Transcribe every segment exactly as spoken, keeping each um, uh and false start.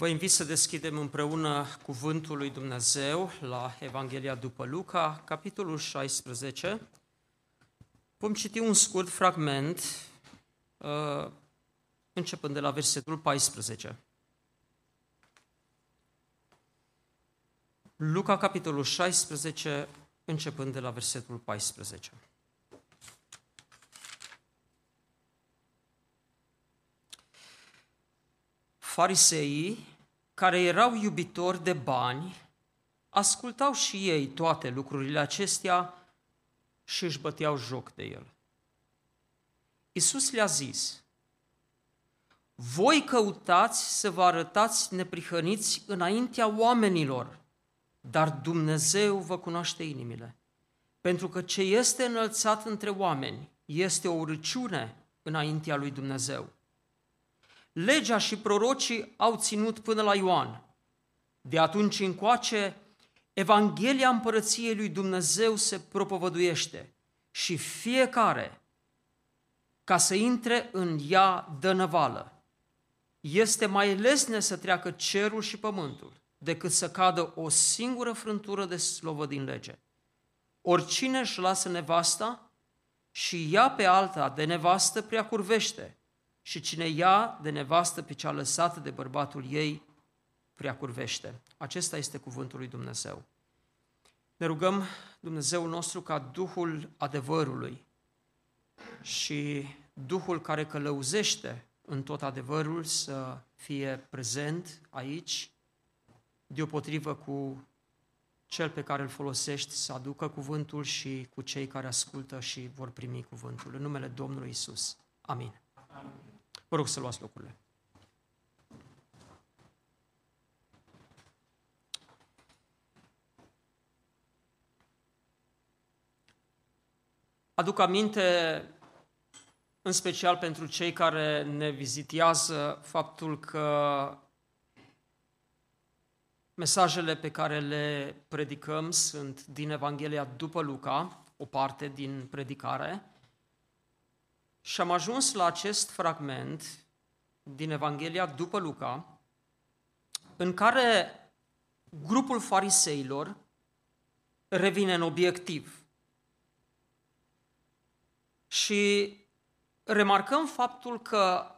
Vă invit să deschidem împreună Cuvântul lui Dumnezeu la Evanghelia după Luca, capitolul șaisprezece. Vom citi un scurt fragment, începând de la versetul paisprezece. Luca, capitolul șaisprezece, începând de la versetul paisprezece. Fariseii, care erau iubitori de bani, ascultau și ei toate lucrurile acestea și își băteau joc de el. Iisus le-a zis: voi căutați să vă arătați neprihăniți înaintea oamenilor, dar Dumnezeu vă cunoaște inimile, pentru că ce este înălțat între oameni este o urăciune înaintea lui Dumnezeu. Legea și prorocii au ținut până la Ioan. De atunci încoace, Evanghelia Împărăției lui Dumnezeu se propovăduiește și fiecare, ca să intre în ea, dă năvală. Este mai lesne să treacă cerul și pământul decât să cadă o singură frântură de slovă din lege. Oricine își lasă nevasta și ia pe alta de nevastă prea curvește, și cine ia de nevastă pe cea lăsată de bărbatul ei prea curvește. Acesta este cuvântul lui Dumnezeu. Ne rugăm Dumnezeul nostru ca Duhul adevărului și Duhul care călăuzește în tot adevărul să fie prezent aici, deopotrivă cu cel pe care îl folosești să aducă cuvântul și cu cei care ascultă și vor primi cuvântul. În numele Domnului Iisus. Amin. Amin. Vă rog să luați locurile. Aduc aminte, în special pentru cei care ne vizitează, faptul că mesajele pe care le predicăm sunt din Evanghelia după Luca, o parte din predicare, și am ajuns la acest fragment din Evanghelia după Luca, în care grupul fariseilor revine în obiectiv. Și remarcăm faptul că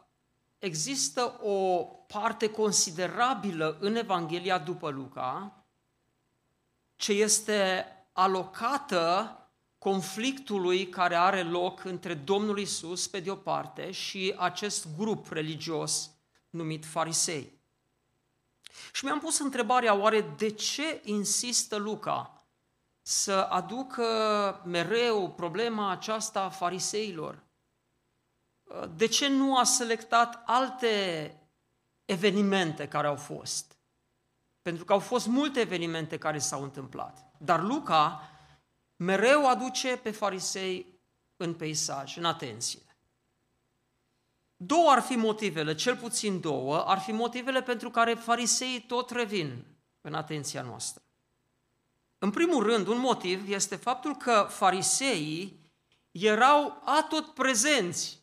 există o parte considerabilă în Evanghelia după Luca, ce este alocată conflictului care are loc între Domnul Iisus, pe de-o parte, și acest grup religios numit farisei. Și mi-am pus întrebarea, oare de ce insistă Luca să aducă mereu problema aceasta a fariseilor? De ce nu a selectat alte evenimente care au fost? Pentru că au fost multe evenimente care s-au întâmplat. Dar Luca mereu aduce pe farisei în peisaj, în atenție. Două ar fi motivele, cel puțin două, ar fi motivele pentru care fariseii tot revin în atenția noastră. În primul rând, un motiv este faptul că fariseii erau atot prezenți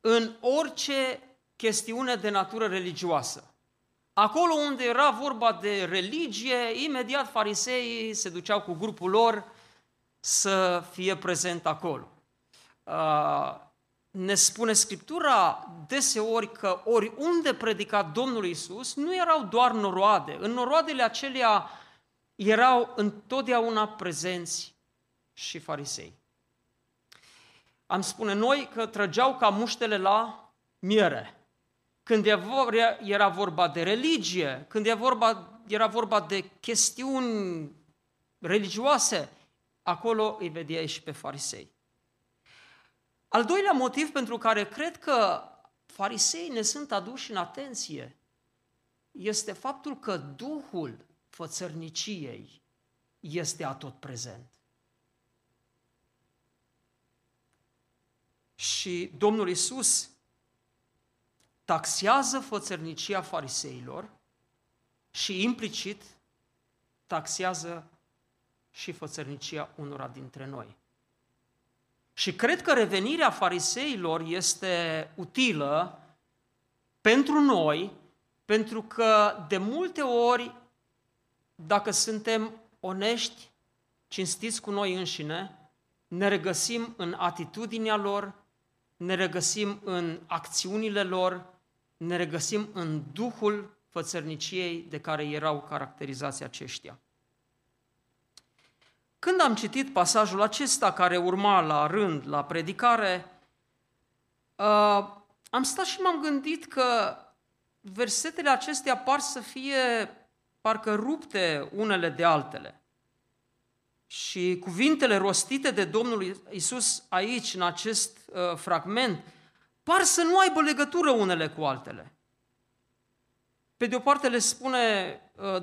în orice chestiune de natură religioasă. Acolo unde era vorba de religie, imediat fariseii se duceau cu grupul lor să fie prezent acolo. Ne spune Scriptura deseori că oriunde predica Domnul Iisus, nu erau doar noroade. În noroadele acelea erau întotdeauna prezenți și farisei. Am spune noi că trăgeau ca muștele la miere. Când era vorba de religie, când era vorba, era vorba de chestiuni religioase, acolo îi vedeai și pe farisei. Al doilea motiv pentru care cred că farisei ne sunt aduși în atenție este faptul că Duhul fățărniciei este atotprezent. Și Domnul Iisus taxează fățărnicia fariseilor și implicit taxează și fățărnicia unora dintre noi. Și cred că revenirea fariseilor este utilă pentru noi, pentru că de multe ori, dacă suntem onești, cinstiți cu noi înșine, ne regăsim în atitudinea lor, ne regăsim în acțiunile lor, ne regăsim în duhul fățărniciei de care erau caracterizați aceștia. Când am citit pasajul acesta care urma la rând, la predicare, am stat și m-am gândit că versetele acestea par să fie parcă rupte unele de altele. Și cuvintele rostite de Domnul Iisus aici, în acest fragment, par să nu aibă legătură unele cu altele. Pe de o parte le spune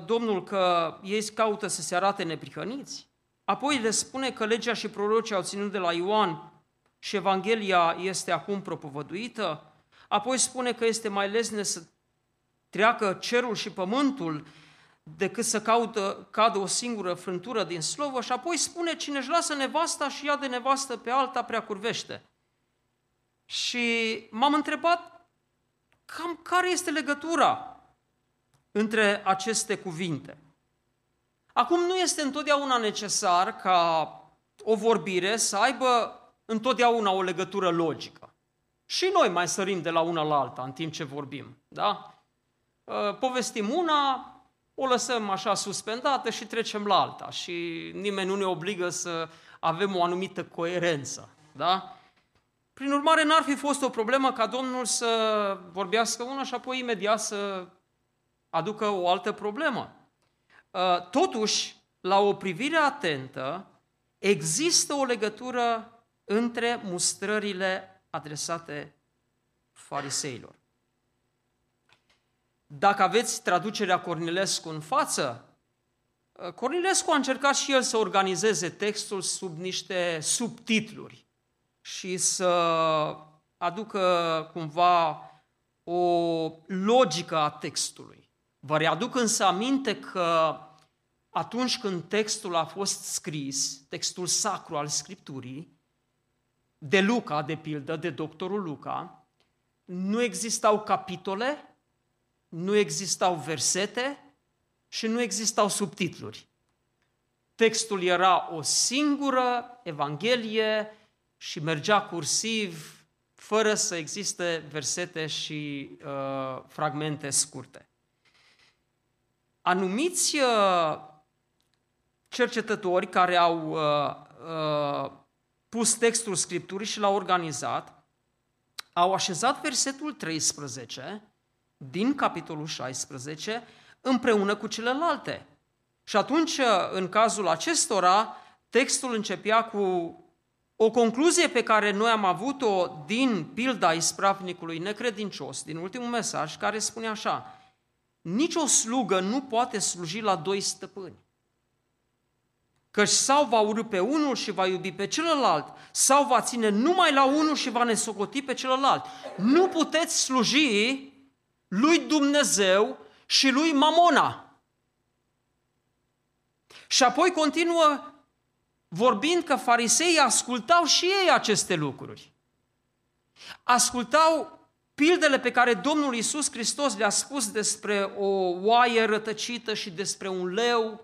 Domnul că ei caută să se arate neprihăniți, apoi le spune că legea și prorocii au ținut de la Ioan și Evanghelia este acum propovăduită, apoi spune că este mai lesne să treacă cerul și pământul decât să caută, cadă o singură frântură din slovă, și apoi spune cine își lasă nevasta și ia de nevastă pe alta prea curvește. Și m-am întrebat cam care este legătura între aceste cuvinte. Acum nu este întotdeauna necesar ca o vorbire să aibă întotdeauna o legătură logică. Și noi mai sărim de la una la alta în timp ce vorbim, da? Povestim una, o lăsăm așa suspendată și trecem la alta și nimeni nu ne obligă să avem o anumită coerență, da? Prin urmare, n-ar fi fost o problemă ca Domnul să vorbească una și apoi imediat să aducă o altă problemă. Totuși, la o privire atentă, există o legătură între mustrările adresate fariseilor. Dacă aveți traducerea Cornilescu în față, Cornilescu a încercat și el să organizeze textul sub niște subtitluri și să aducă cumva o logică a textului. Vă readuc însă aminte că atunci când textul a fost scris, textul sacru al Scripturii, de Luca, de pildă, de doctorul Luca, nu existau capitole, nu existau versete și nu existau subtitluri. Textul era o singură Evanghelie și mergea cursiv, fără să existe versete și uh, fragmente scurte. Anumiți cercetători care au pus textul Scripturii și l-au organizat, au așezat versetul treisprezece din capitolul șaisprezece împreună cu celelalte. Și atunci, în cazul acestora, textul începea cu o concluzie pe care noi am avut-o din pilda ispravnicului necredincios, din ultimul mesaj, care spune așa: nici o slugă nu poate sluji la doi stăpâni, căci sau va urî pe unul și va iubi pe celălalt, sau va ține numai la unul și va nesocoti pe celălalt. Nu puteți sluji lui Dumnezeu și lui Mamona. Și apoi continuă vorbind că fariseii ascultau și ei aceste lucruri. Ascultau pildele pe care Domnul Iisus Hristos le-a spus despre o oaie rătăcită și despre un leu,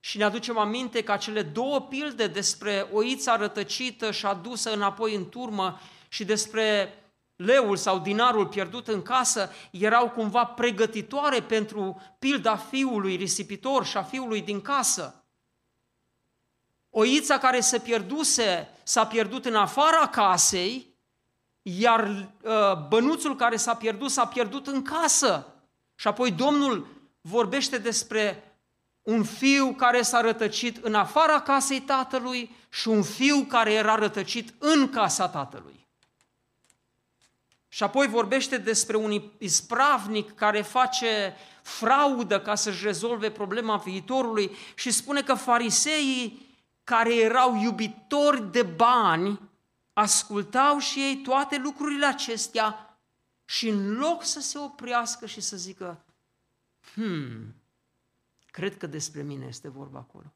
și ne aducem aminte că acele două pilde despre oița rătăcită și adusă înapoi în turmă și despre leul sau dinarul pierdut în casă erau cumva pregătitoare pentru pilda fiului risipitor și a fiului din casă. Oița care se pierduse, s-a pierdut în afara casei, iar bănuțul care s-a pierdut, s-a pierdut în casă. Și apoi Domnul vorbește despre un fiu care s-a rătăcit în afara casei tatălui și un fiu care era rătăcit în casa tatălui. Și apoi vorbește despre un ispravnic care face fraudă ca să-și rezolve problema viitorului și spune că fariseii care erau iubitori de bani ascultau și ei toate lucrurile acestea și în loc să se oprească și să zică hmm, cred că despre mine este vorba acolo.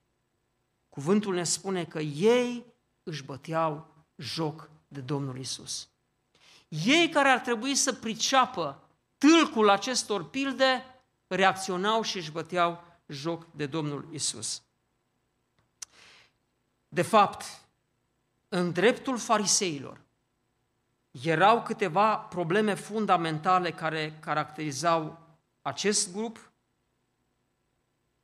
Cuvântul ne spune că ei își băteau joc de Domnul Iisus. Ei care ar trebui să priceapă tâlcul acestor pilde, reacționau și își băteau joc de Domnul Iisus. De fapt, în dreptul fariseilor erau câteva probleme fundamentale care caracterizau acest grup,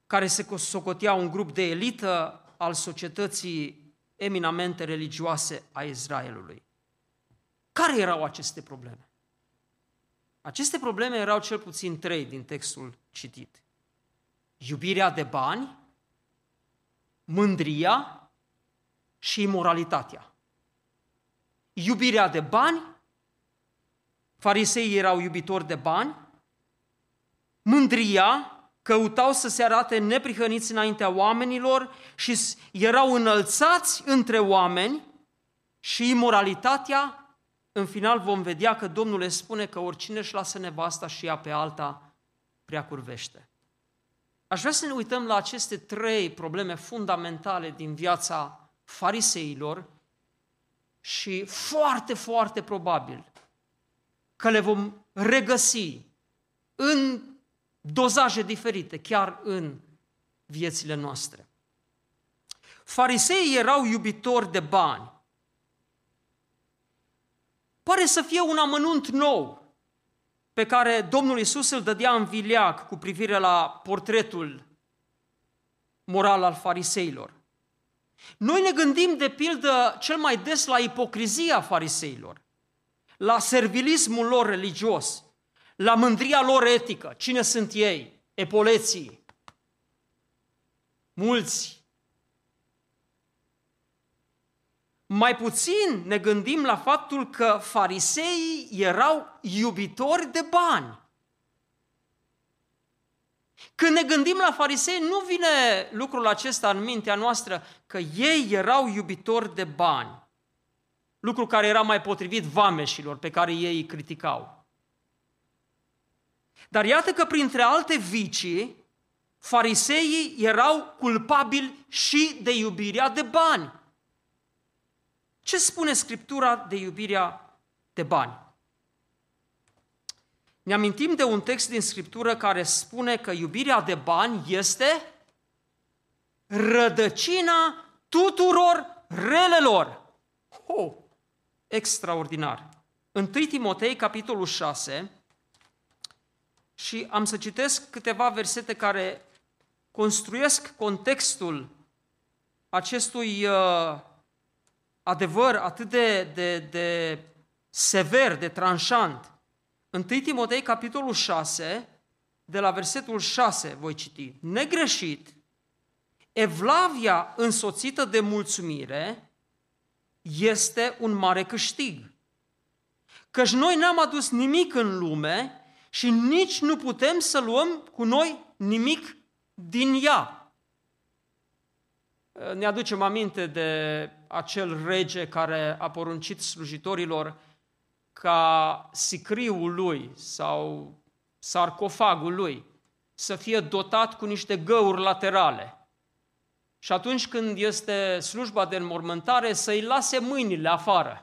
care se socotea un grup de elită al societății eminamente religioase a Israelului. Care erau aceste probleme? Aceste probleme erau cel puțin trei din textul citit. Iubirea de bani, mândria și imoralitatea. Iubirea de bani, fariseii erau iubitori de bani, mândria, căutau să se arate neprihăniți înaintea oamenilor și erau înălțați între oameni, și imoralitatea. În final vom vedea că Domnul le spune că oricine își lasă nevasta și ea pe alta prea curvește. Aș vrea să ne uităm la aceste trei probleme fundamentale din viața fariseilor și foarte, foarte probabil că le vom regăsi în dozaje diferite chiar în viețile noastre. Fariseii erau iubitori de bani. Pare să fie un amănunt nou pe care Domnul Iisus îl dădea în vileag cu privire la portretul moral al fariseilor. Noi ne gândim de pildă cel mai des la ipocrizia fariseilor, la servilismul lor religios, la mândria lor etică. Cine sunt ei? Epoleții. Mulți. Mai puțin ne gândim la faptul că fariseii erau iubitori de bani. Când ne gândim la farisei, nu vine lucrul acesta în mintea noastră, că ei erau iubitori de bani. Lucru care era mai potrivit vameșilor pe care ei îi criticau. Dar iată că printre alte vicii, fariseii erau culpabili și de iubirea de bani. Ce spune Scriptura de iubirea de bani? Ne amintim de un text din Scriptură care spune că iubirea de bani este rădăcina tuturor relelor. Oh, extraordinar! întâi Timotei, capitolul șase... Și am să citesc câteva versete care construiesc contextul acestui uh, adevăr atât de, de, de sever, de tranșant. întâi Timotei, capitolul șase, de la versetul șase voi citi. Negreșit, evlavia însoțită de mulțumire este un mare câștig, căci noi n-am adus nimic în lume și nici nu putem să luăm cu noi nimic din ea. Ne aducem aminte de acel rege care a poruncit slujitorilor ca sicriul lui sau sarcofagul lui să fie dotat cu niște găuri laterale. Și atunci când este slujba de înmormântare, să-i lase mâinile afară.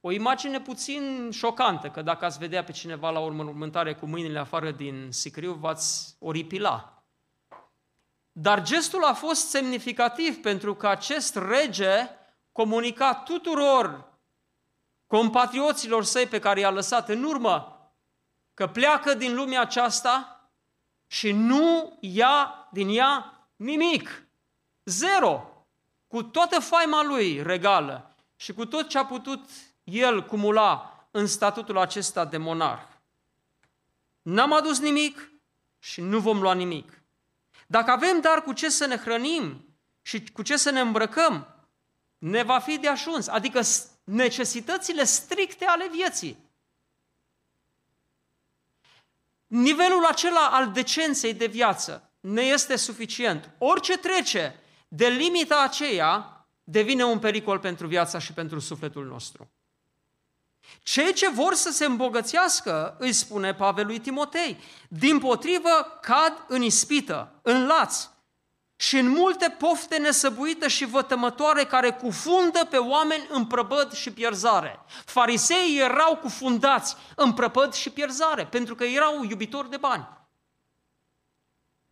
O imagine puțin șocantă, că dacă ați vedea pe cineva la înmormântare cu mâinile afară din sicriu, v-ați oripila. Dar gestul a fost semnificativ pentru că acest rege comunica tuturor compatrioților săi pe care i-a lăsat în urmă că pleacă din lumea aceasta și nu ia din ea nimic. Zero. Cu toată faima lui regală și cu tot ce a putut el cumula în statutul acesta de monarh. N-am adus nimic și nu vom lua nimic. Dacă avem dar cu ce să ne hrănim și cu ce să ne îmbrăcăm, ne va fi de ajuns, adică necesitățile stricte ale vieții. Nivelul acela al decenței de viață ne este suficient. Orice trece de limita aceea devine un pericol pentru viața și pentru sufletul nostru. Cei ce vor să se îmbogățească, îi spune Pavel lui Timotei, dimpotrivă cad în ispită, în laț și în multe pofte nesăbuite și vătămătoare care cufundă pe oameni în prăpăd și pierzare. Fariseii erau cufundați în prăpăd și pierzare pentru că erau iubitori de bani.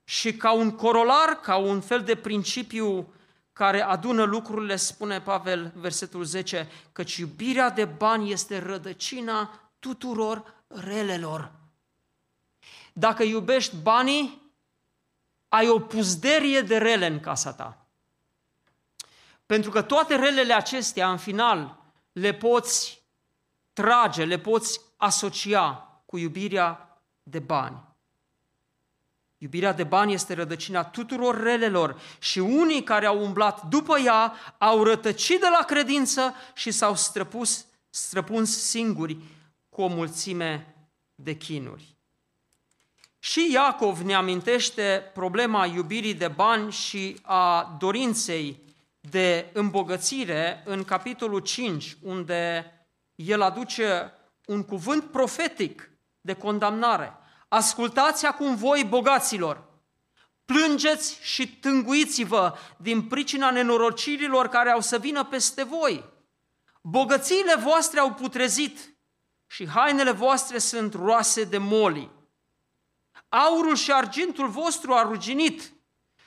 Și ca un corolar, ca un fel de principiu care adună lucrurile, spune Pavel, versetul zece, căci iubirea de bani este rădăcina tuturor relelor. Dacă iubești banii, ai o puzderie de rele în casa ta. Pentru că toate relele acestea, în final, le poți trage, le poți asocia cu iubirea de bani. Iubirea de bani este rădăcina tuturor relelor și unii care au umblat după ea au rătăcit de la credință și s-au străpus, străpuns singuri cu o mulțime de chinuri. Și Iacov ne amintește problema iubirii de bani și a dorinței de îmbogățire în capitolul cinci, unde el aduce un cuvânt profetic de condamnare. Ascultați acum voi, bogaților, plângeți și tânguiți-vă din pricina nenorocirilor care au să vină peste voi. Bogățiile voastre au putrezit și hainele voastre sunt roase de moli. Aurul și argintul vostru a ruginit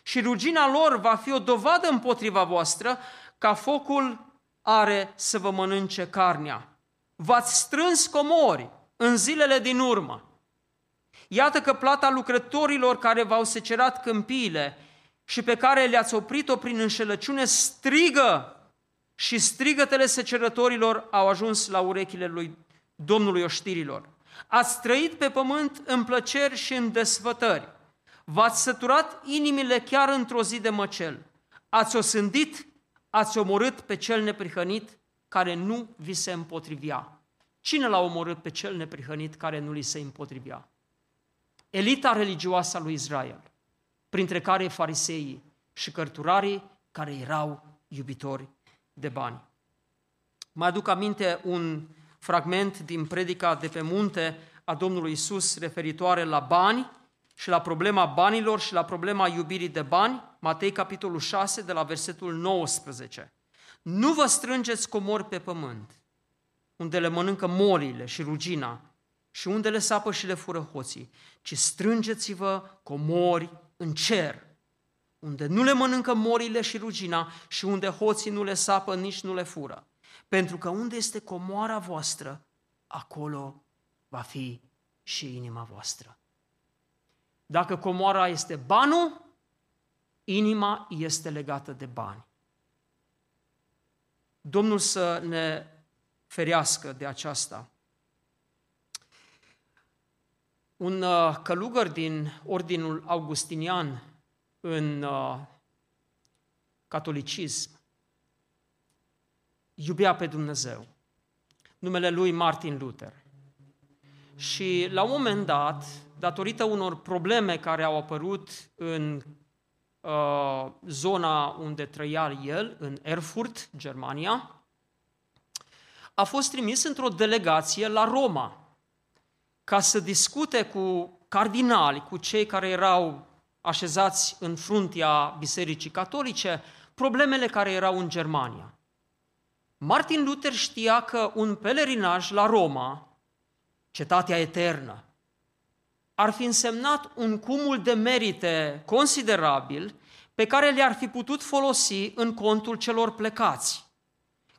și rugina lor va fi o dovadă împotriva voastră, ca focul are să vă mănânce carnea. V-ați strâns comori în zilele din urmă. Iată că plata lucrătorilor care v-au secerat câmpiile și pe care le-ați oprit-o prin înșelăciune strigă și strigătele secerătorilor au ajuns la urechile lui Domnului oștirilor. Ați trăit pe pământ în plăceri și în desfătări. V-ați săturat inimile chiar într-o zi de măcel. Ați osândit, ați omorât pe cel neprihănit care nu vi se împotrivea. Cine l-a omorât pe cel neprihănit care nu li se împotrivea? Elita religioasă a lui Israel, printre care fariseii și cărturarii care erau iubitori de bani. Mai aduc aminte un fragment din predica de pe munte a Domnului Iisus referitoare la bani și la problema banilor și la problema iubirii de bani, Matei capitolul șase de la versetul nouăsprezece. Nu vă strângeți comori pe pământ, unde le mănâncă molile și rugina, și unde le sapă și le fură hoții, ci strângeți-vă comori în cer, unde nu le mănâncă morile și rugina și unde hoții nu le sapă, nici nu le fură. Pentru că unde este comoara voastră, acolo va fi și inima voastră. Dacă comoara este banul, inima este legată de bani. Domnul să ne ferească de aceasta. Un călugăr din Ordinul Augustinian în uh, catolicism iubea pe Dumnezeu. Numele lui Martin Luther. Și la un moment dat, datorită unor probleme care au apărut în uh, zona unde trăia el, în Erfurt, Germania, a fost trimis într-o delegație la Roma, ca să discute cu cardinali, cu cei care erau așezați în fruntea Bisericii Catolice, problemele care erau în Germania. Martin Luther știa că un pelerinaj la Roma, cetatea eternă, ar fi însemnat un cumul de merite considerabil pe care le-ar fi putut folosi în contul celor plecați,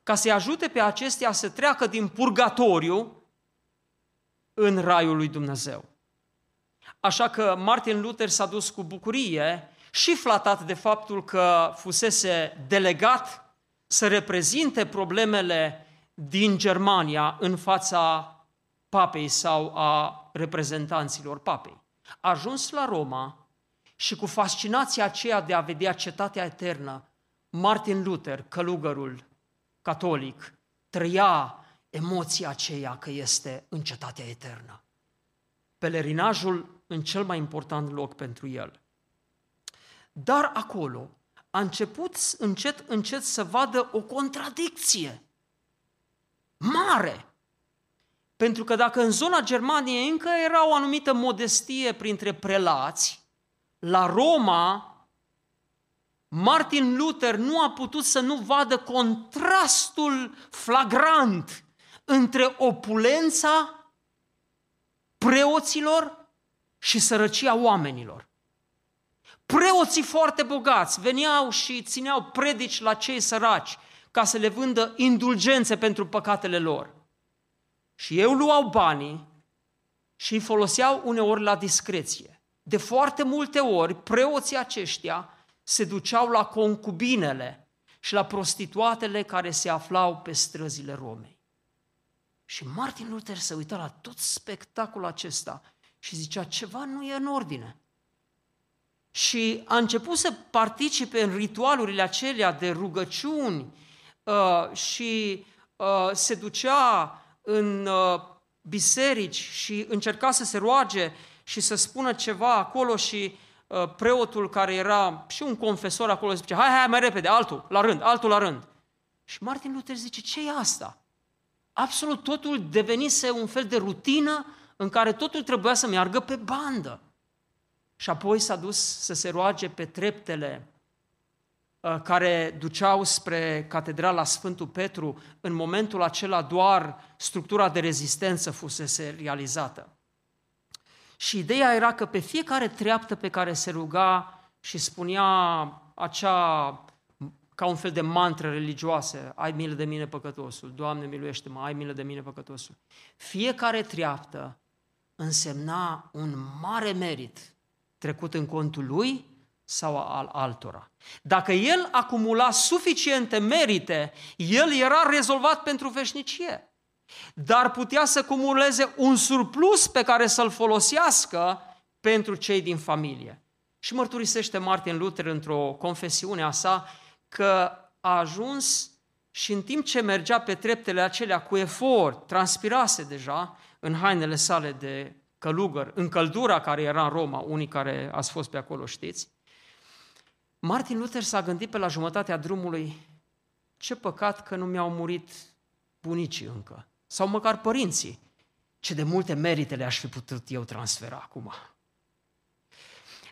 ca să-i ajute pe acestea să treacă din purgatoriu în raiul lui Dumnezeu. Așa că Martin Luther s-a dus cu bucurie și flatat de faptul că fusese delegat să reprezinte problemele din Germania în fața papei sau a reprezentanților papei. A ajuns la Roma și cu fascinația aceea de a vedea cetatea eternă, Martin Luther, călugărul catolic, trăia emoția aceea că este în cetatea eternă. pelerinajul în cel mai important loc pentru el. Dar acolo a început încet, încet să vadă o contradicție mare. Pentru că dacă în zona Germaniei încă era o anumită modestie printre prelați, la Roma Martin Luther nu a putut să nu vadă contrastul flagrant între opulența preoților și sărăcia oamenilor. Preoții foarte bogați veneau și țineau predici la cei săraci ca să le vândă indulgențe pentru păcatele lor. Și ei luau banii și îi foloseau uneori la discreție. De foarte multe ori, preoții aceștia se duceau la concubinele și la prostituatele care se aflau pe străzile Romei. Și Martin Luther se uita la tot spectacolul acesta și zicea, ceva nu e în ordine. Și a început să participe în ritualurile acelea de rugăciuni uh, și uh, se ducea în uh, biserici și încerca să se roage și să spună ceva acolo și uh, preotul care era și un confesor acolo zice, hai, hai, mai repede, altul, la rând, altul la rând. Și Martin Luther zice, ce e asta? Absolut totul devenise un fel de rutină în care totul trebuia să meargă pe bandă. Și apoi s-a dus să se roage pe treptele uh, care duceau spre Catedrala Sfântul Petru. În momentul acela doar structura de rezistență fusese realizată. Și ideea era că pe fiecare treaptă pe care se ruga și spunea acea, ca un fel de mantră religioasă, ai milă de mine păcătosul, Doamne miluiește-mă, ai milă de mine păcătosul. Fiecare treaptă însemna un mare merit trecut în contul lui sau al altora. Dacă el acumula suficiente merite, el era rezolvat pentru veșnicie. Dar putea să cumuleze un surplus pe care să-l folosească pentru cei din familie. Și mărturisește Martin Luther într-o confesiune a sa că a ajuns și în timp ce mergea pe treptele acelea cu efort, transpirase deja în hainele sale de călugăr, în căldura care era în Roma, unii care ați fost pe acolo știți, Martin Luther s-a gândit pe la jumătatea drumului, ce păcat că nu mi-au murit bunicii încă, sau măcar părinții, ce de multe merite le-aș fi putut eu transfera acum.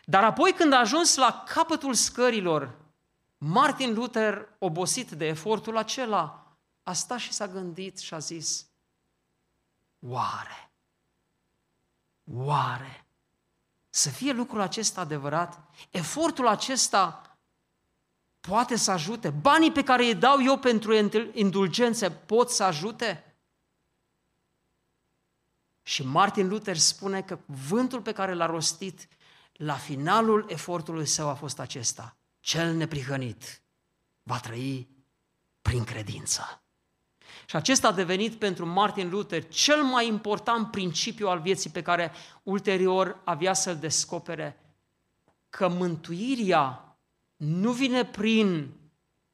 Dar apoi când a ajuns la capătul scărilor, Martin Luther, obosit de efortul acela, a stat și s-a gândit și a zis, oare? Oare să fie lucrul acesta adevărat? Efortul acesta poate să ajute? Banii pe care îi dau eu pentru indulgențe pot să ajute? Și Martin Luther spune că cuvântul pe care l-a rostit la finalul efortului său a fost acesta. Cel neprihănit va trăi prin credință. Și acesta a devenit pentru Martin Luther cel mai important principiu al vieții pe care ulterior avea să-l descopere, că mântuirea nu vine prin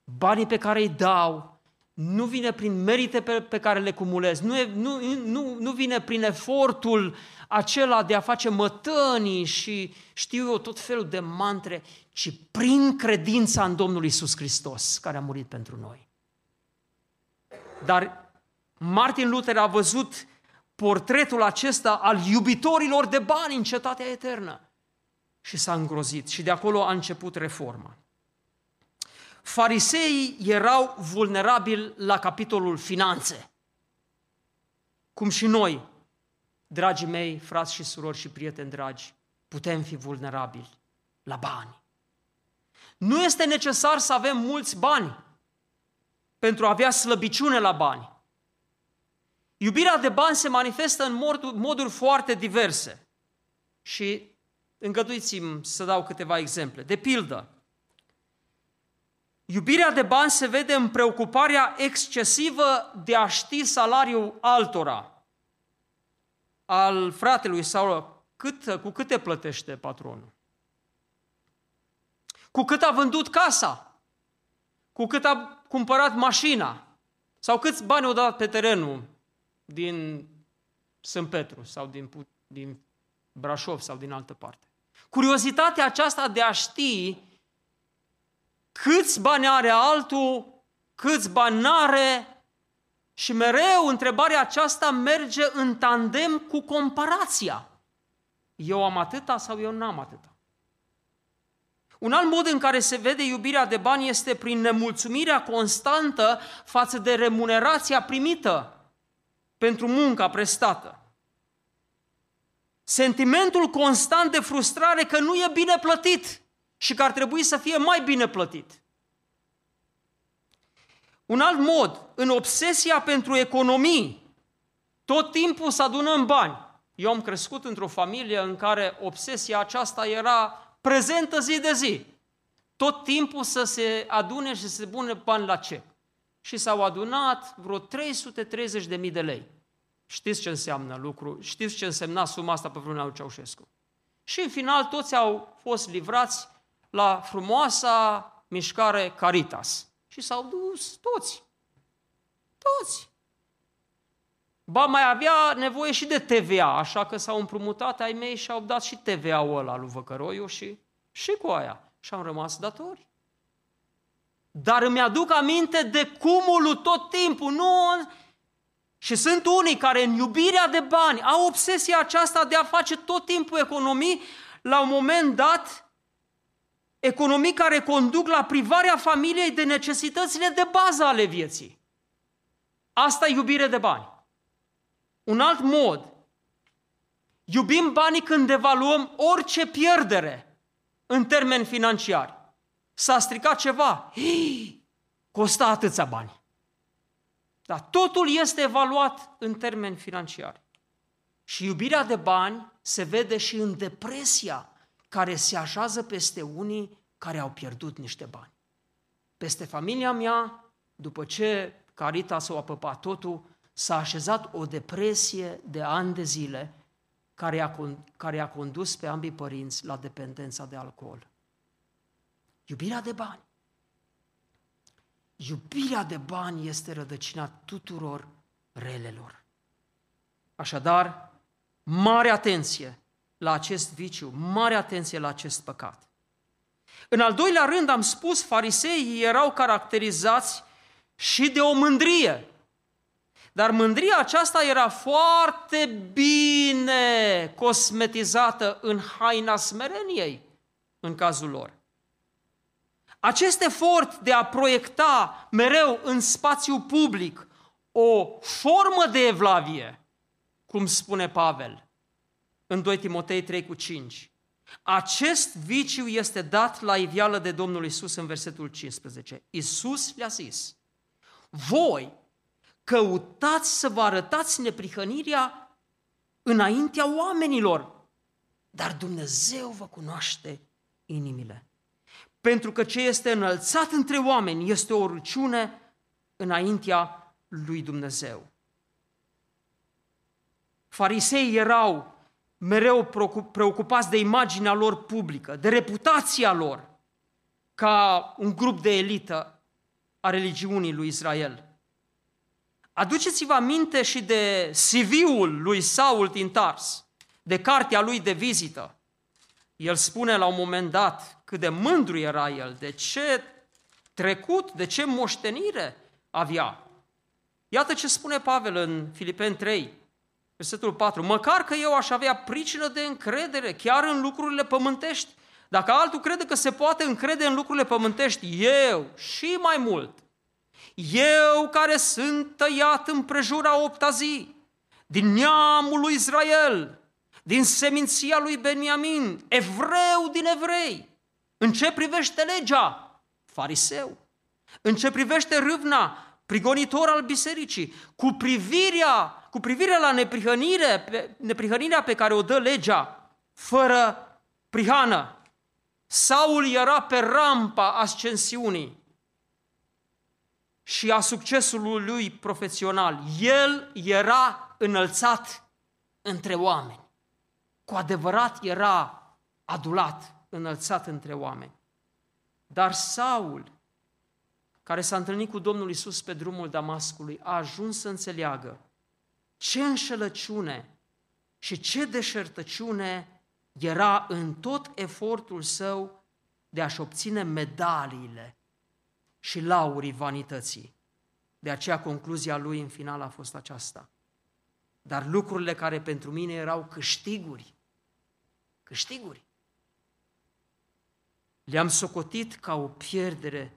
banii pe care îi dau, nu vine prin merite pe, pe care le cumulez, nu, e, nu, nu, nu vine prin efortul acela de a face mătănii și știu eu tot felul de mantre, ci prin credința în Domnul Iisus Hristos care a murit pentru noi. Dar Martin Luther a văzut portretul acesta al iubitorilor de bani în cetatea eternă și s-a îngrozit și de acolo a început reforma. Fariseii erau vulnerabili la capitolul finanțe, cum și noi, dragii mei, frați și surori și prieteni dragi, putem fi vulnerabili la bani. Nu este necesar să avem mulți bani pentru a avea slăbiciune la bani. Iubirea de bani se manifestă în moduri foarte diverse. Și îngăduiți-mi să dau câteva exemple. De pildă, iubirea de bani se vede în preocuparea excesivă de a ști salariul altora, al fratelui sau cât, cu cât te plătește patronul, cu cât a vândut casa, cu cât a cumpărat mașina sau câți bani au dat pe terenul din SâmPetru sau din, din Brașov sau din altă parte. Curiozitatea aceasta de a ști câți bani are altul, câți bani are, și mereu întrebarea aceasta merge în tandem cu comparația. Eu am atâta sau eu n-am atâta? Un alt mod în care se vede iubirea de bani este prin nemulțumirea constantă față de remunerația primită pentru munca prestată. Sentimentul constant de frustrare că nu e bine plătit și că ar trebui să fie mai bine plătit. Un alt mod, în obsesia pentru economii, tot timpul să adunăm bani. Eu am crescut într-o familie în care obsesia aceasta era prezentă zi de zi. Tot timpul să se adune și să se pune bani la cec. Și s-au adunat vreo trei sute treizeci de mii de lei. Știți ce înseamnă lucru, știți ce însemna suma asta pe vremea lui Ceaușescu. Și în final toți au fost livrați la frumoasa mișcare Caritas. Și s-au dus toți. Toți. Ba, mai avea nevoie și de T V A, așa că s-au împrumutat ai mei și au dat și T V A-ul ăla lui Văcăroiu și, și cu aia. Și am rămas datori. Dar îmi aduc aminte de cumulul tot timpul. Nu... Și sunt unii care în iubirea de bani au obsesia aceasta de a face tot timpul economii, la un moment dat, economii care conduc la privarea familiei de necesitățile de bază ale vieții. Asta e iubire de bani. Un alt mod, iubim banii când devaluăm orice pierdere în termeni financiari. S-a stricat ceva, hii, costa atâția bani. Dar totul este evaluat în termeni financiari. Și iubirea de bani se vede și în depresia care se așează peste unii care au pierdut niște bani. Peste familia mea, după ce Caritas o apăpa totul, s-a așezat o depresie de ani de zile care a, care a condus pe ambii părinți la dependența de alcool. Iubirea de bani. Iubirea de bani este rădăcina tuturor relelor. Așadar, mare atenție la acest viciu, mare atenție la acest păcat. În al doilea rând, am spus, fariseii erau caracterizați și de o mândrie. Dar mândria aceasta era foarte bine cosmetizată în haina smereniei, în cazul lor. Acest efort de a proiecta mereu în spațiu public o formă de evlavie, cum spune Pavel în doi Timotei trei cu cinci, acest viciu este dat la iveală de Domnul Iisus în versetul cincisprezece. Iisus le-a zis, voi căutați să vă arătați neprihănirea înaintea oamenilor, dar Dumnezeu vă cunoaște inimile. Pentru că ce este înălțat între oameni este o urciune înaintea lui Dumnezeu. Fariseii erau mereu preocupați de imaginea lor publică, de reputația lor ca un grup de elită a religiunii lui Israel. Aduceți-vă aminte și de C V-ul lui Saul din Tars, de cartea lui de vizită. El spune la un moment dat cât de mândru era el, de ce trecut, de ce moștenire avea. Iată ce spune Pavel în Filipeni trei, versetul patru. Măcar că eu aș avea pricină de încredere chiar în lucrurile pământești. Dacă altul crede că se poate încrede în lucrurile pământești, eu și mai mult. Eu care sunt tăiat împrejura opta zi, din neamul lui Israel, din seminția lui Beniamin, evreu din evrei, în ce privește legea, fariseu, în ce privește râvna, prigonitor al bisericii, cu privirea, cu privirea la neprihănire, pe, neprihănirea pe care o dă legea, fără prihană. Saul era pe rampa ascensiunii și a succesului lui profesional. El era înălțat între oameni. Cu adevărat era adulat, înălțat între oameni. Dar Saul, care s-a întâlnit cu Domnul Iisus pe drumul Damascului, a ajuns să înțeleagă ce înșelăciune Și ce deșertăciune era în tot efortul său de a-și obține medaliile și laurii vanității. De aceea concluzia lui în final a fost aceasta. Dar lucrurile care pentru mine erau câștiguri, câștiguri, le-am socotit ca o pierdere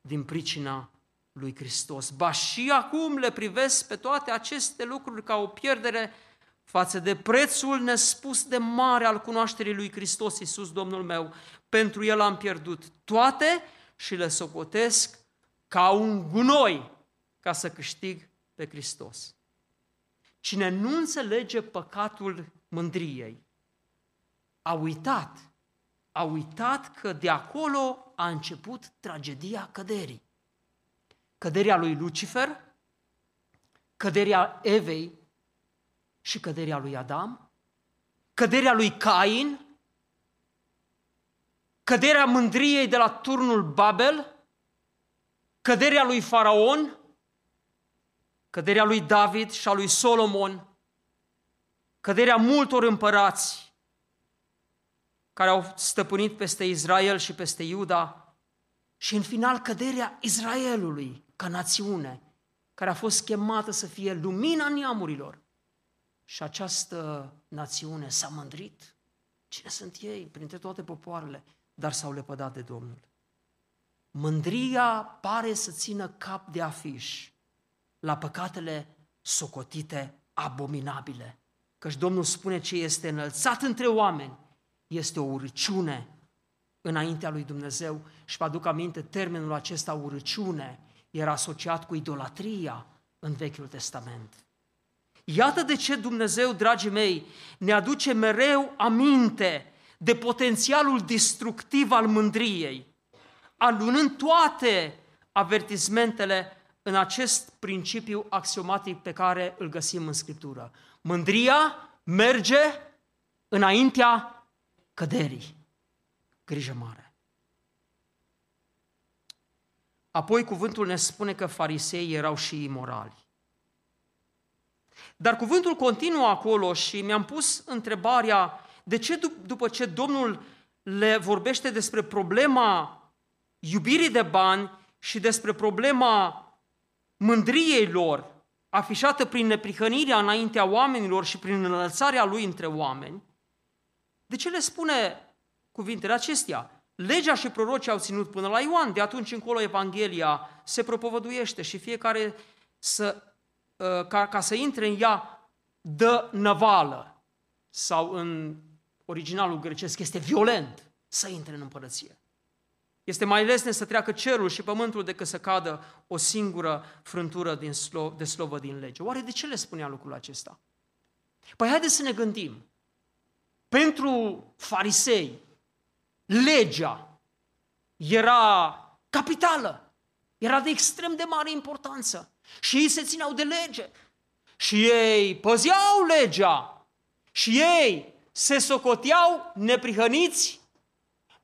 din pricina lui Hristos. Ba și acum le privesc pe toate aceste lucruri ca o pierdere față de prețul nespus de mare al cunoașterii lui Hristos, Iisus Domnul meu. Pentru El am pierdut toate și le socotesc ca un gunoi ca să câștig pe Hristos. Cine nu înțelege păcatul mândriei, a uitat, a uitat că de acolo a început tragedia căderii. Căderea lui Lucifer, căderea Evei și căderea lui Adam, căderea lui Cain, căderea mândriei de la Turnul Babel, căderea lui Faraon, căderea lui David și a lui Solomon, căderea multor împărați care au stăpânit peste Israel și peste Iuda și în final căderea Israelului ca națiune, care a fost chemată să fie lumina neamurilor. Și această națiune s-a mândrit. Cine sunt ei printre toate popoarele? Dar s-au lepădat de Domnul. Mândria pare să țină cap de afiș la păcatele socotite abominabile. Căci Domnul spune ce este înălțat între oameni este o urăciune înaintea lui Dumnezeu. Și vă aduc aminte, termenul acesta, urăciune, era asociat cu idolatria în Vechiul Testament. Iată de ce Dumnezeu, dragii mei, ne aduce mereu aminte de potențialul destructiv al mândriei, alunând toate avertismentele în acest principiu axiomatic pe care îl găsim în Scriptură. Mândria merge înaintea căderii. Grijă mare! Apoi cuvântul ne spune că fariseii erau și imorali. Dar cuvântul continuă acolo și mi-am pus întrebarea de ce dup- după ce Domnul le vorbește despre problema iubirii de bani și despre problema mândriei lor, afișată prin neprihănirea înaintea oamenilor și prin înălțarea lui între oameni, de ce le spune cuvintele acestea? Legea și prorocii au ținut până la Ioan, de atunci încolo Evanghelia se propovăduiește și fiecare să... Ca, ca să intre în ea, dă năvală, sau în originalul grecesc este violent să intre în împărăție. Este mai lesne să treacă cerul și pământul decât să cadă o singură frântură din slo- de slovă din lege. Oare de ce le spunea lucrul acesta? Păi haideți să ne gândim. Pentru farisei, legea era capitală, era de extrem de mare importanță. Și ei se țineau de lege. Și ei păzeau legea. Și ei se socoteau neprihăniți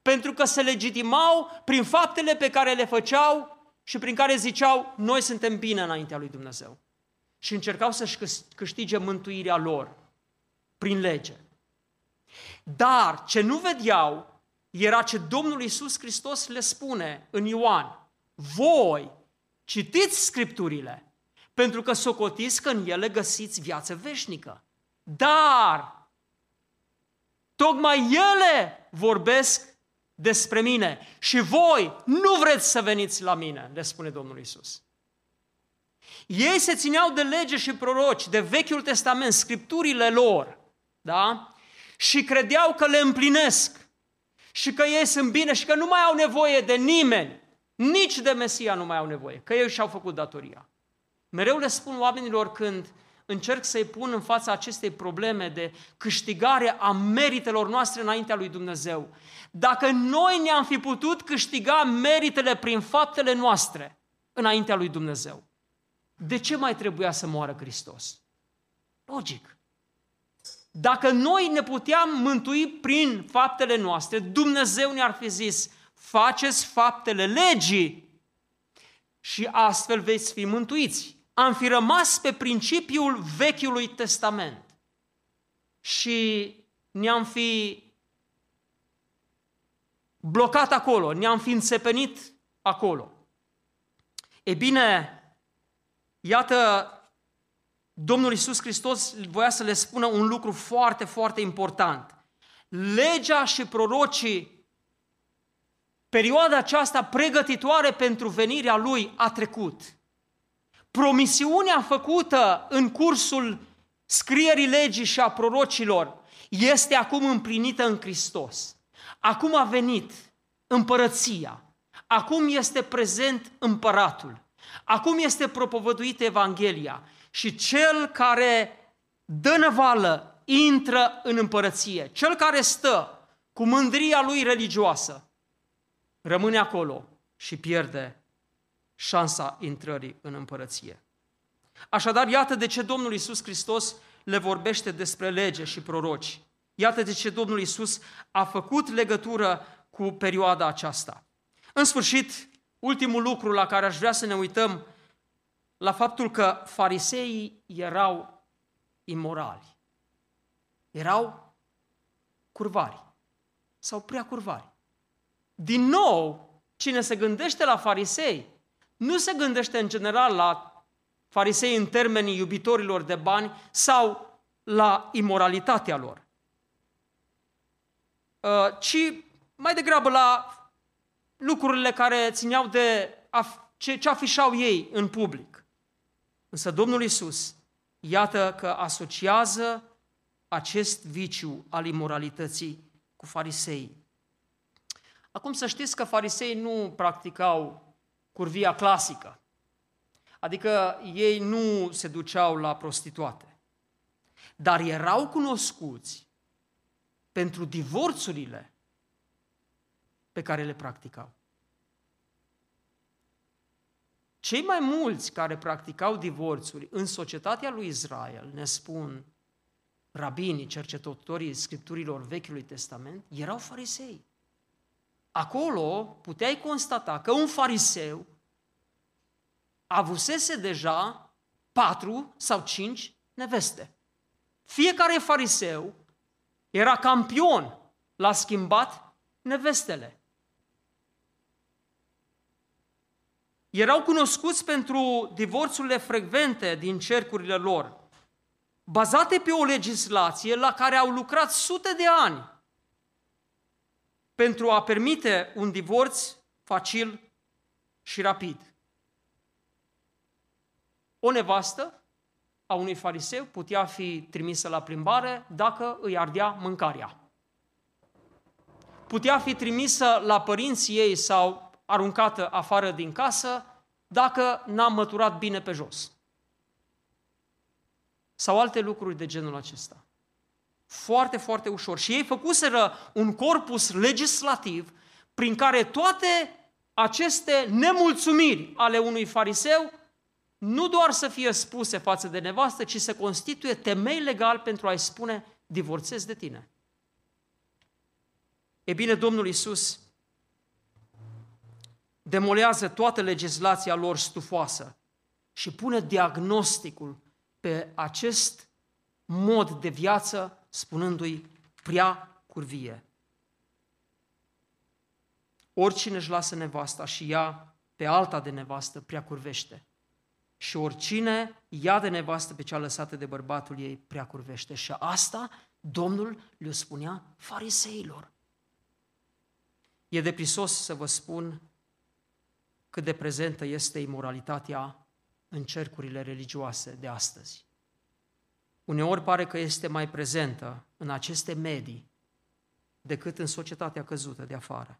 pentru că se legitimau prin faptele pe care le făceau și prin care ziceau, noi suntem bine înaintea lui Dumnezeu. Și încercau să-și câștige mântuirea lor prin lege. Dar ce nu vedeau era ce Domnul Iisus Hristos le spune în Ioan. Voi citiți Scripturile, pentru că socotiți că în ele găsiți viață veșnică. Dar tocmai ele vorbesc despre mine și voi nu vreți să veniți la mine, le spune Domnul Iisus. Ei se țineau de lege și proroci, de Vechiul Testament, Scripturile lor, da? Și credeau că le împlinesc și că ei sunt bine și că nu mai au nevoie de nimeni. Nici de Mesia nu mai au nevoie, că ei și-au făcut datoria. Mereu le spun oamenilor când încerc să-i pun în fața acestei probleme de câștigare a meritelor noastre înaintea lui Dumnezeu. Dacă noi ne-am fi putut câștiga meritele prin faptele noastre înaintea lui Dumnezeu, de ce mai trebuia să moară Hristos? Logic. Dacă noi ne puteam mântui prin faptele noastre, Dumnezeu ne-ar fi zis, faceți faptele legii și astfel veți fi mântuiți. Am fi rămas pe principiul Vechiului Testament. și ne-am fi blocat acolo, ne-am fi înțepenit acolo. E bine, iată, Domnul Iisus Hristos voia să le spună un lucru foarte, foarte important. Legea și prorocii, perioada aceasta pregătitoare pentru venirea Lui, a trecut. Promisiunea făcută în cursul scrierii legii și a prorocilor este acum împlinită în Hristos. Acum a venit împărăția, acum este prezent împăratul, acum este propovăduită Evanghelia și cel care dă năvală intră în împărăție. Cel care stă cu mândria lui religioasă rămâne acolo și pierde șansa intrării în împărăție. Așadar, iată de ce Domnul Iisus Hristos le vorbește despre lege și proroci. Iată de ce Domnul Iisus a făcut legătură cu perioada aceasta. În sfârșit, ultimul lucru la care aș vrea să ne uităm, la faptul că fariseii erau imorali. Erau curvari sau prea curvari. Din nou, cine se gândește la farisei, nu se gândește în general la farisei în termenii iubitorilor de bani sau la imoralitatea lor, ci mai degrabă la lucrurile care țineau de ce afișau ei în public. Însă Domnul Iisus, iată că asociază acest viciu al imoralității cu fariseii. Acum să știți că fariseii nu practicau curvia clasică, adică ei nu se duceau la prostituate, dar erau cunoscuți pentru divorțurile pe care le practicau. Cei mai mulți care practicau divorțuri în societatea lui Israel, ne spun rabinii, cercetătorii scripturilor Vechiului Testament, erau farisei. Acolo puteai constata că un fariseu avusese deja patru sau cinci neveste. Fiecare fariseu era campion la schimbat nevestele. Erau cunoscuți pentru divorțurile frecvente din cercurile lor, bazate pe o legislație la care au lucrat sute de ani pentru a permite un divorț facil și rapid. O nevastă a unui fariseu putea fi trimisă la plimbare dacă îi ardea mâncarea. Putea fi trimisă la părinții ei sau aruncată afară din casă dacă n-a măturat bine pe jos. Sau alte lucruri de genul acesta. Foarte, foarte ușor. Și ei făcuseră un corpus legislativ prin care toate aceste nemulțumiri ale unui fariseu nu doar să fie spuse față de nevastă, ci să constituie temei legal pentru a-i spune, divorțez de tine. E bine, Domnul Iisus demolează toată legislația lor stufoasă și pune diagnosticul pe acest mod de viață, spunându-i prea curvie. Oricine își lasă nevasta și ea pe alta de nevastă prea curvește. Și oricine ia de nevastă pe cea lăsată de bărbatul ei prea curvește. Și asta Domnul le spunea fariseilor. E deprisos să vă spun cât de prezentă este imoralitatea în cercurile religioase de astăzi. Uneori pare că este mai prezentă în aceste medii decât în societatea căzută de afară.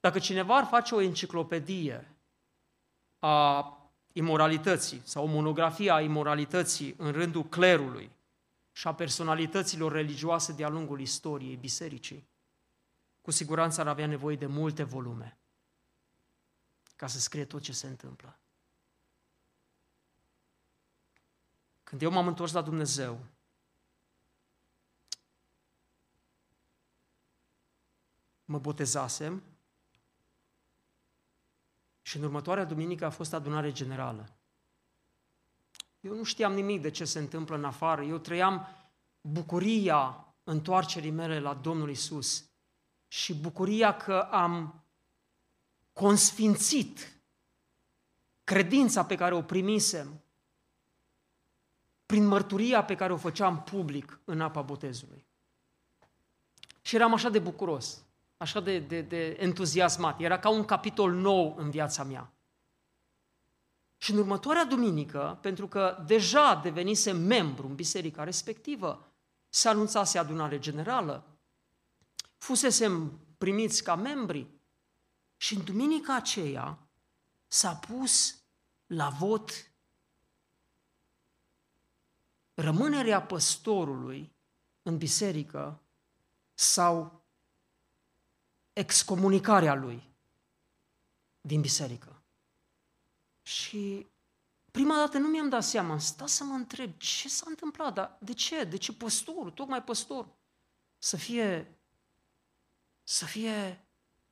Dacă cineva ar face o enciclopedie a imoralității sau o monografie a imoralității în rândul clerului și a personalităților religioase de-a lungul istoriei bisericii, cu siguranță ar avea nevoie de multe volume ca să scrie tot ce se întâmplă. Când eu m-am întors la Dumnezeu, mă botezasem și în următoarea duminică a fost adunare generală. Eu nu știam nimic de ce se întâmplă în afară. Eu trăiam bucuria întoarcerii mele la Domnul Iisus și bucuria că am consfințit credința pe care o primisem prin mărturia pe care o făceam public în apa botezului. Și eram așa de bucuros, așa de, de, de entuziasmat. Era ca un capitol nou în viața mea. Și în următoarea duminică, pentru că deja devenise membru în biserica respectivă, se anunțase adunare generală, fusesem primiți ca membri și în duminica aceea s-a pus la vot rămânerea păstorului în biserică sau excomunicarea lui din biserică. Și prima dată nu mi-am dat seama, sta să mă întreb, ce s-a întâmplat, dar de ce? De ce păstorul, tocmai păstorul, să fie, să fie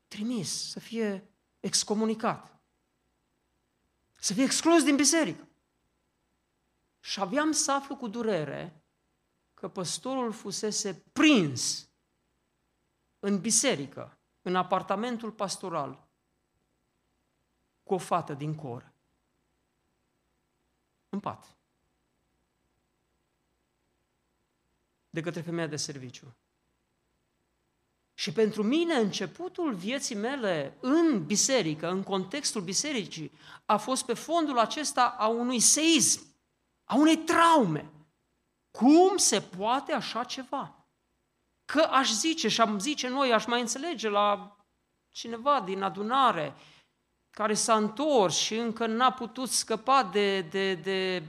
trimis, să fie excomunicat, să fie exclus din biserică? Și aveam să aflu cu durere că păstorul fusese prins în biserică, în apartamentul pastoral, cu o fată din cor, în pat, de către femeia de serviciu. Și pentru mine, începutul vieții mele în biserică, în contextul bisericii, a fost pe fondul acesta a unui seism, a unei traume. Cum se poate așa ceva? Că aș zice, și am zice noi, aș mai înțelege la cineva din adunare care s-a întors și încă n-a putut scăpa de, de, de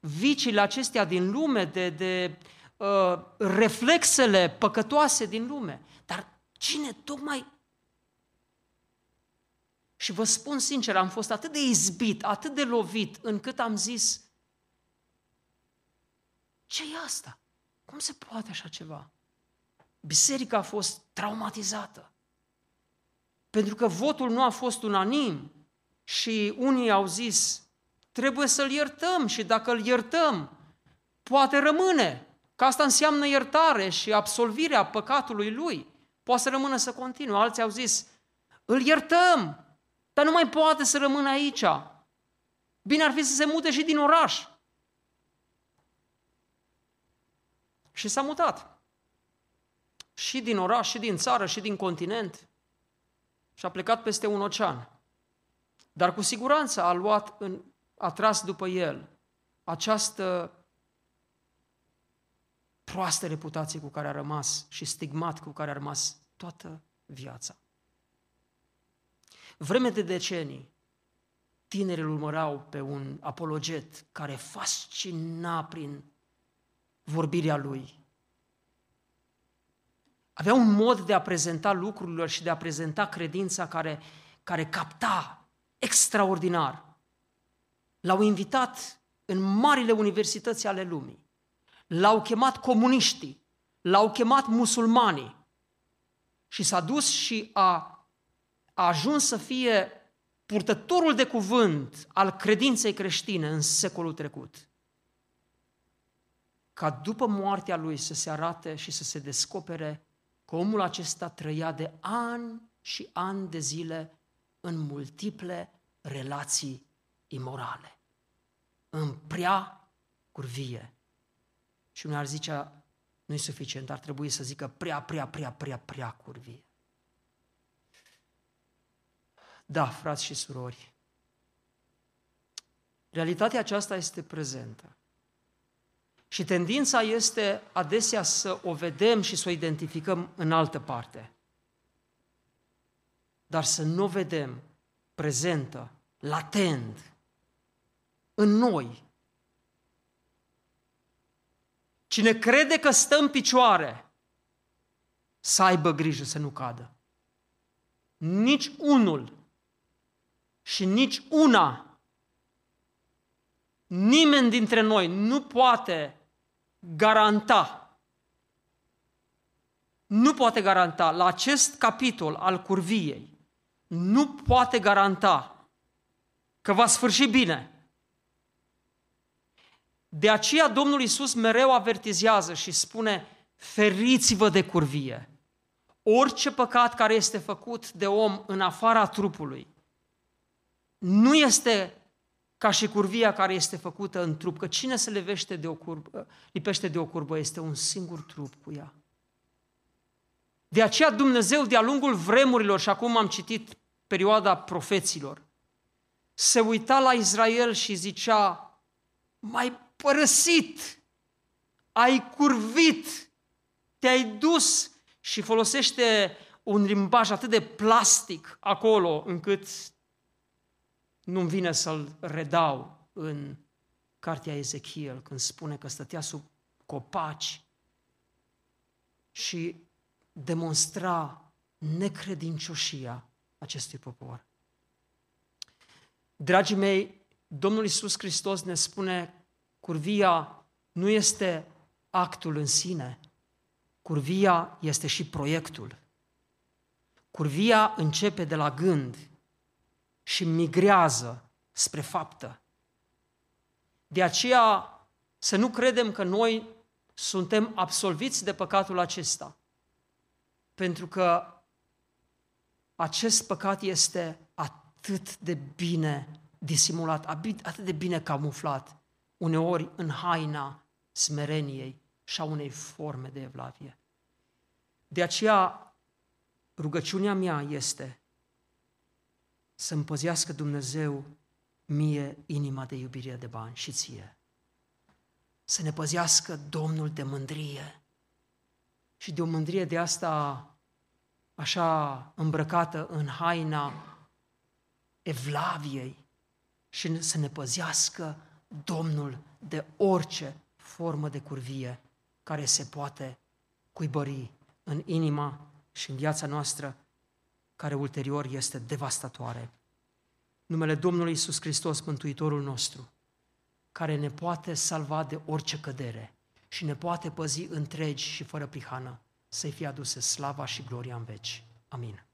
viciile acestea din lume, de, de uh, reflexele păcătoase din lume. Dar cine tocmai... Și vă spun sincer, am fost atât de izbit, atât de lovit, încât am zis, ce-i asta? Cum se poate așa ceva? Biserica a fost traumatizată, pentru că votul nu a fost unanim și unii au zis, trebuie să-l iertăm și dacă îl iertăm, poate rămâne, că asta înseamnă iertare și absolvirea păcatului lui, poate să rămână să continue. Alții au zis, îl iertăm, dar nu mai poate să rămână aici, bine ar fi să se mute și din oraș. Și s-a mutat. Și din oraș, și din țară, și din continent. Și a plecat peste un ocean. Dar cu siguranță a luat, în, a tras după el această proastă reputație cu care a rămas și stigmat cu care a rămas toată viața. Vreme de decenii, tinerii îl urmărau pe un apologet care fascina prin vorbirea lui. Avea un mod de a prezenta lucrurile și de a prezenta credința care, care capta extraordinar. L-au invitat în marile universități ale lumii. L-au chemat comuniștii, l-au chemat musulmanii. Și s-a dus și a, a ajuns să fie purtătorul de cuvânt al credinței creștine în secolul trecut. Ca după moartea lui să se arate și să se descopere că omul acesta trăia de ani și ani de zile în multiple relații imorale, în prea curvie. Și unul ar zice, nu-i suficient, ar trebui să zică prea, prea, prea, prea, prea curvie. Da, frați și surori, realitatea aceasta este prezentă. Și tendința este adesea să o vedem și să o identificăm în altă parte. Dar să nu o vedem prezentă, latent, în noi. Cine crede că stă în picioare, să aibă grijă să nu cadă. Nici unul și nici una, nimeni dintre noi nu poate garanta, nu poate garanta la acest capitol al curviei, nu poate garanta că va sfârși bine. De aceea Domnul Iisus mereu avertizează și spune: feriți-vă de curvie. Orice păcat care este făcut de om în afara trupului nu este ca și curvia care este făcută în trup, că cine se lipește de o curbă, lipește de o curbă este un singur trup cu ea. De aceea Dumnezeu, de-a lungul vremurilor, și acum am citit perioada profeților, se uita la Israel și zicea: m-ai părăsit, ai curvit, te-ai dus, și folosește un limbaj atât de plastic acolo încât nu-mi vine să-l redau în cartea Ezechiel, când spune că stătea sub copaci și demonstra necredincioșia acestui popor. Dragii mei, Domnul Iisus Hristos ne spune: curvia nu este actul în sine, curvia este și proiectul. Curvia începe de la gând și migrează spre faptă. De aceea să nu credem că noi suntem absolviți de păcatul acesta, pentru că acest păcat este atât de bine disimulat, atât de bine camuflat, uneori în haina smereniei și a unei forme de evlavie. De aceea rugăciunea mea este să împăzească Dumnezeu mie inima de iubire de bani și ție. Să ne păzească Domnul de mândrie. Și de o mândrie de asta așa îmbrăcată în haina evlaviei, și să ne păzească Domnul de orice formă de curvie care se poate cuibări în inima și în viața noastră, care ulterior este devastatoare. Numele Domnului Iisus Hristos, Mântuitorul nostru, care ne poate salva de orice cădere și ne poate păzi întregi și fără prihană, să-i fie aduse slava și gloria în veci. Amin.